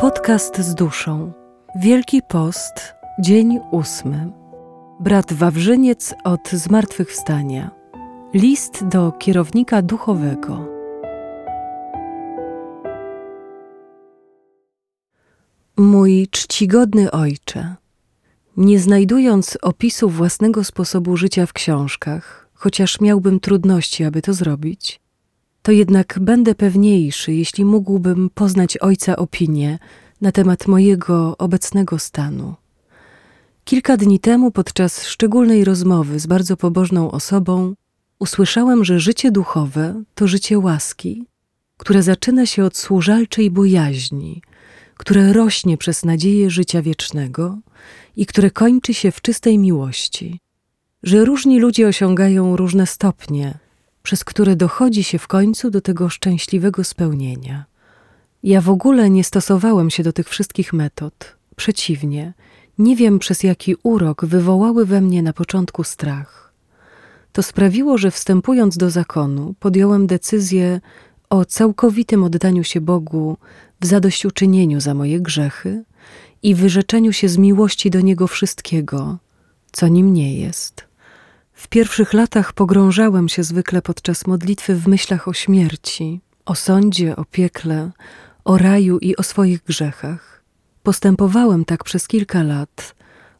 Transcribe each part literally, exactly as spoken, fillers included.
Podcast z duszą. Wielki Post, dzień ósmy. Brat Wawrzyniec od Zmartwychwstania. List do kierownika duchowego. Mój czcigodny ojcze, nie znajdując opisu własnego sposobu życia w książkach, chociaż miałbym trudności, aby to zrobić, to jednak będę pewniejszy, jeśli mógłbym poznać Ojca opinię na temat mojego obecnego stanu. Kilka dni temu podczas szczególnej rozmowy z bardzo pobożną osobą usłyszałem, że życie duchowe to życie łaski, które zaczyna się od służalczej bojaźni, które rośnie przez nadzieję życia wiecznego i które kończy się w czystej miłości, że różni ludzie osiągają różne stopnie, przez które dochodzi się w końcu do tego szczęśliwego spełnienia. Ja w ogóle nie stosowałem się do tych wszystkich metod. Przeciwnie, nie wiem przez jaki urok wywołały we mnie na początku strach. To sprawiło, że wstępując do zakonu podjąłem decyzję o całkowitym oddaniu się Bogu w zadośćuczynieniu za moje grzechy i wyrzeczeniu się z miłości do Niego wszystkiego, co Nim nie jest. W pierwszych latach pogrążałem się zwykle podczas modlitwy w myślach o śmierci, o sądzie, o piekle, o raju i o swoich grzechach. Postępowałem tak przez kilka lat,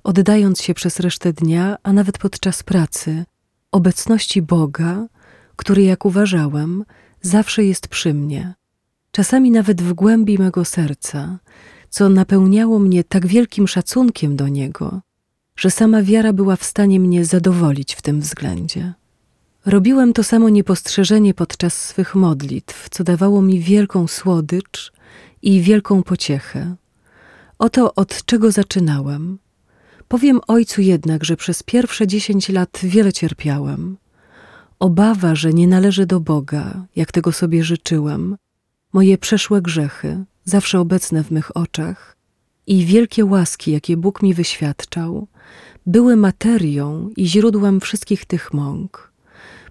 oddając się przez resztę dnia, a nawet podczas pracy, obecności Boga, który, jak uważałem, zawsze jest przy mnie, czasami nawet w głębi mego serca, co napełniało mnie tak wielkim szacunkiem do Niego, że sama wiara była w stanie mnie zadowolić w tym względzie. Robiłem to samo niepostrzeżenie podczas swych modlitw, co dawało mi wielką słodycz i wielką pociechę. Oto od czego zaczynałem. Powiem Ojcu jednak, że przez pierwsze dziesięć lat wiele cierpiałem. Obawa, że nie należę do Boga, jak tego sobie życzyłem, moje przeszłe grzechy, zawsze obecne w mych oczach, i wielkie łaski, jakie Bóg mi wyświadczał, były materią i źródłem wszystkich tych mąk.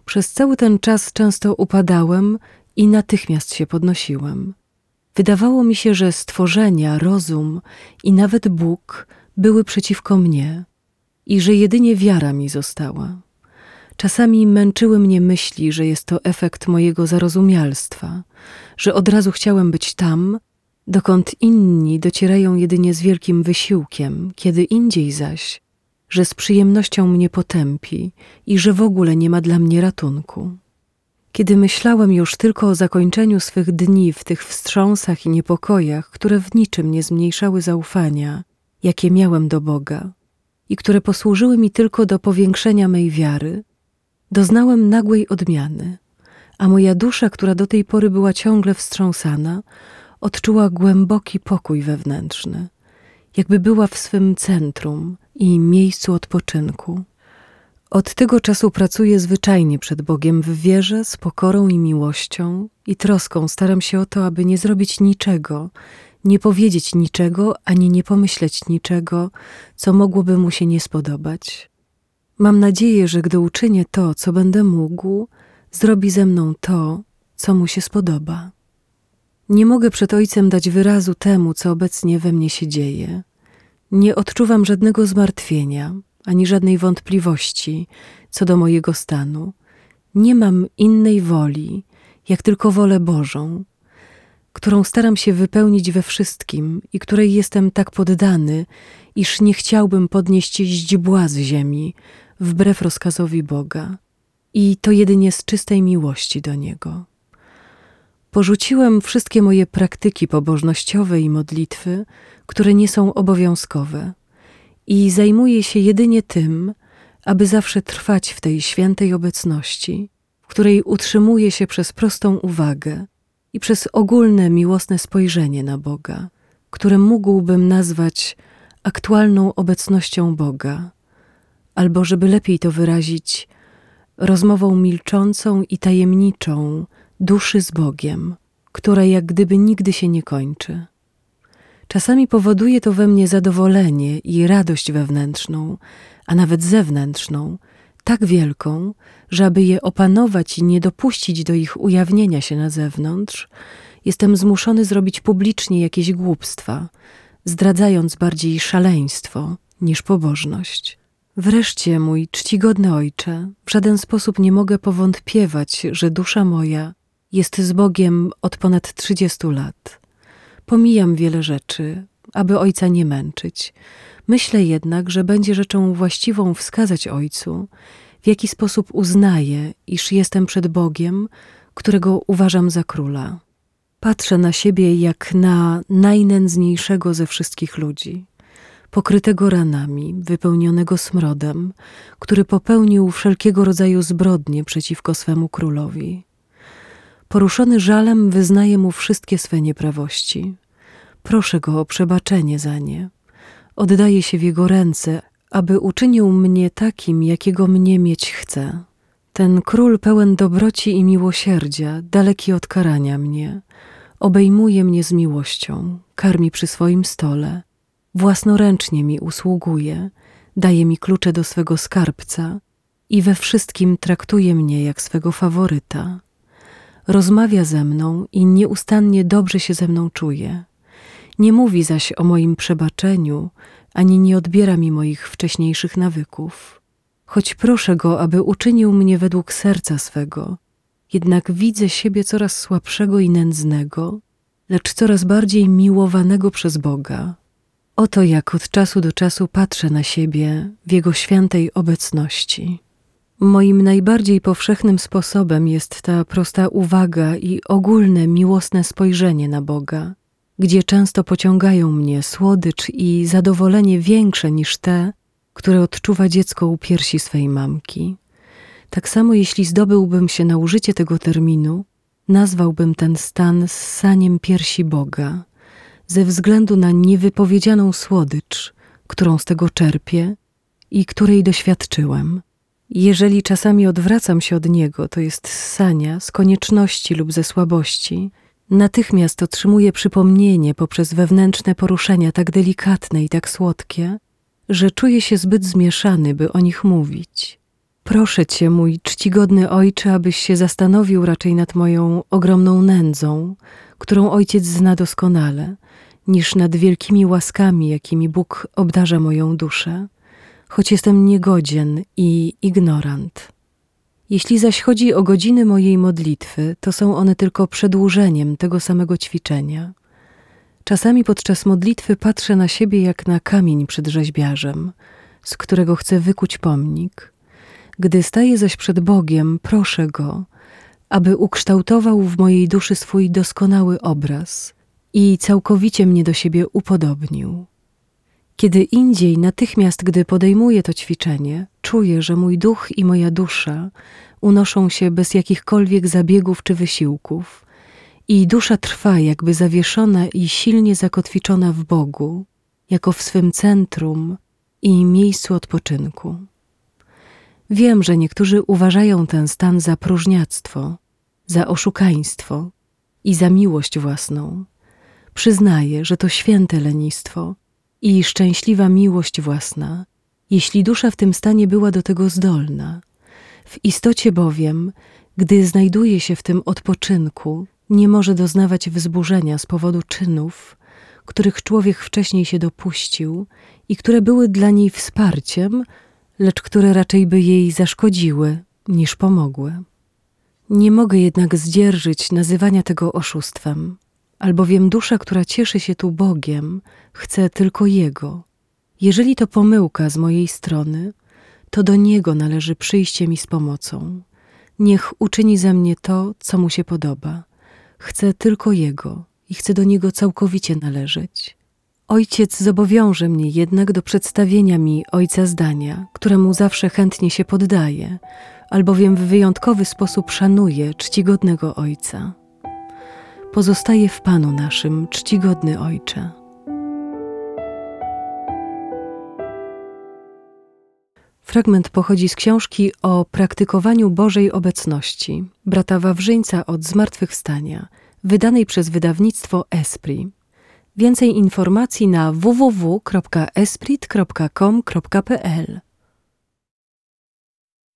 Przez cały ten czas często upadałem i natychmiast się podnosiłem. Wydawało mi się, że stworzenia, rozum i nawet Bóg były przeciwko mnie i że jedynie wiara mi została. Czasami męczyły mnie myśli, że jest to efekt mojego zarozumialstwa, że od razu chciałem być tam, dokąd inni docierają jedynie z wielkim wysiłkiem, kiedy indziej zaś, że z przyjemnością mnie potępi i że w ogóle nie ma dla mnie ratunku. Kiedy myślałem już tylko o zakończeniu swych dni w tych wstrząsach i niepokojach, które w niczym nie zmniejszały zaufania, jakie miałem do Boga i które posłużyły mi tylko do powiększenia mej wiary, doznałem nagłej odmiany, a moja dusza, która do tej pory była ciągle wstrząsana, odczuła głęboki pokój wewnętrzny, jakby była w swym centrum i miejscu odpoczynku. Od tego czasu pracuję zwyczajnie przed Bogiem w wierze, z pokorą i miłością i troską staram się o to, aby nie zrobić niczego, nie powiedzieć niczego, ani nie pomyśleć niczego, co mogłoby Mu się nie spodobać. Mam nadzieję, że gdy uczynię to, co będę mógł, zrobi ze mną to, co Mu się spodoba. Nie mogę przed Ojcem dać wyrazu temu, co obecnie we mnie się dzieje. Nie odczuwam żadnego zmartwienia, ani żadnej wątpliwości co do mojego stanu. Nie mam innej woli, jak tylko wolę Bożą, którą staram się wypełnić we wszystkim i której jestem tak poddany, iż nie chciałbym podnieść źdźbła z ziemi wbrew rozkazowi Boga. I to jedynie z czystej miłości do Niego. Porzuciłem wszystkie moje praktyki pobożnościowe i modlitwy, które nie są obowiązkowe i zajmuję się jedynie tym, aby zawsze trwać w tej świętej obecności, w której utrzymuję się przez prostą uwagę i przez ogólne miłosne spojrzenie na Boga, które mógłbym nazwać aktualną obecnością Boga, albo, żeby lepiej to wyrazić, rozmową milczącą i tajemniczą duszy z Bogiem, która jak gdyby nigdy się nie kończy. Czasami powoduje to we mnie zadowolenie i radość wewnętrzną, a nawet zewnętrzną, tak wielką, że aby je opanować i nie dopuścić do ich ujawnienia się na zewnątrz, jestem zmuszony zrobić publicznie jakieś głupstwa, zdradzając bardziej szaleństwo niż pobożność. Wreszcie, mój czcigodny Ojcze, w żaden sposób nie mogę powątpiewać, że dusza moja jest z Bogiem od ponad trzydziestu lat. Pomijam wiele rzeczy, aby Ojca nie męczyć. Myślę jednak, że będzie rzeczą właściwą wskazać Ojcu, w jaki sposób uznaję, iż jestem przed Bogiem, którego uważam za króla. Patrzę na siebie jak na najnędzniejszego ze wszystkich ludzi, pokrytego ranami, wypełnionego smrodem, który popełnił wszelkiego rodzaju zbrodnie przeciwko swemu królowi. Poruszony żalem wyznaję mu wszystkie swe nieprawości. Proszę go o przebaczenie za nie. Oddaję się w jego ręce, aby uczynił mnie takim, jakiego mnie mieć chce. Ten król pełen dobroci i miłosierdzia, daleki od karania mnie, obejmuje mnie z miłością, karmi przy swoim stole, własnoręcznie mi usługuje, daje mi klucze do swego skarbca i we wszystkim traktuje mnie jak swego faworyta. Rozmawia ze mną i nieustannie dobrze się ze mną czuje. Nie mówi zaś o moim przebaczeniu, ani nie odbiera mi moich wcześniejszych nawyków. Choć proszę go, aby uczynił mnie według serca swego, jednak widzę siebie coraz słabszego i nędznego, lecz coraz bardziej miłowanego przez Boga. Oto jak od czasu do czasu patrzę na siebie w Jego świętej obecności. Moim najbardziej powszechnym sposobem jest ta prosta uwaga i ogólne, miłosne spojrzenie na Boga, gdzie często pociągają mnie słodycz i zadowolenie większe niż te, które odczuwa dziecko u piersi swej mamki. Tak samo jeśli zdobyłbym się na użycie tego terminu, nazwałbym ten stan ssaniem piersi Boga, ze względu na niewypowiedzianą słodycz, którą z tego czerpię i której doświadczyłem. Jeżeli czasami odwracam się od niego, to jest ssania z konieczności lub ze słabości, natychmiast otrzymuję przypomnienie poprzez wewnętrzne poruszenia tak delikatne i tak słodkie, że czuję się zbyt zmieszany, by o nich mówić. Proszę Cię, mój czcigodny Ojcze, abyś się zastanowił raczej nad moją ogromną nędzą, którą Ojciec zna doskonale, niż nad wielkimi łaskami, jakimi Bóg obdarza moją duszę, choć jestem niegodzien i ignorant. Jeśli zaś chodzi o godziny mojej modlitwy, to są one tylko przedłużeniem tego samego ćwiczenia. Czasami podczas modlitwy patrzę na siebie jak na kamień przed rzeźbiarzem, z którego chcę wykuć pomnik. Gdy staję zaś przed Bogiem, proszę Go, aby ukształtował w mojej duszy swój doskonały obraz i całkowicie mnie do siebie upodobnił. Kiedy indziej, natychmiast gdy podejmuję to ćwiczenie, czuję, że mój duch i moja dusza unoszą się bez jakichkolwiek zabiegów czy wysiłków i dusza trwa jakby zawieszona i silnie zakotwiczona w Bogu, jako w swym centrum i miejscu odpoczynku. Wiem, że niektórzy uważają ten stan za próżniactwo, za oszukaństwo i za miłość własną. Przyznaję, że to święte lenistwo i szczęśliwa miłość własna, jeśli dusza w tym stanie była do tego zdolna. W istocie bowiem, gdy znajduje się w tym odpoczynku, nie może doznawać wzburzenia z powodu czynów, których człowiek wcześniej się dopuścił i które były dla niej wsparciem, lecz które raczej by jej zaszkodziły niż pomogły. Nie mogę jednak zdzierżyć nazywania tego oszustwem, albowiem dusza, która cieszy się tu Bogiem, chce tylko Jego. Jeżeli to pomyłka z mojej strony, to do Niego należy przyjście mi z pomocą. Niech uczyni ze mnie to, co Mu się podoba. Chcę tylko Jego i chcę do Niego całkowicie należeć. Ojciec zobowiąże mnie jednak do przedstawienia mi Ojca zdania, któremu zawsze chętnie się poddaję, albowiem w wyjątkowy sposób szanuję czcigodnego Ojca. Pozostaje w Panu naszym, czcigodny Ojcze. Fragment pochodzi z książki O praktykowaniu Bożej obecności brata Wawrzyńca od Zmartwychwstania, wydanej przez wydawnictwo Esprit. Więcej informacji na w w w kropka esprit kropka com kropka p l.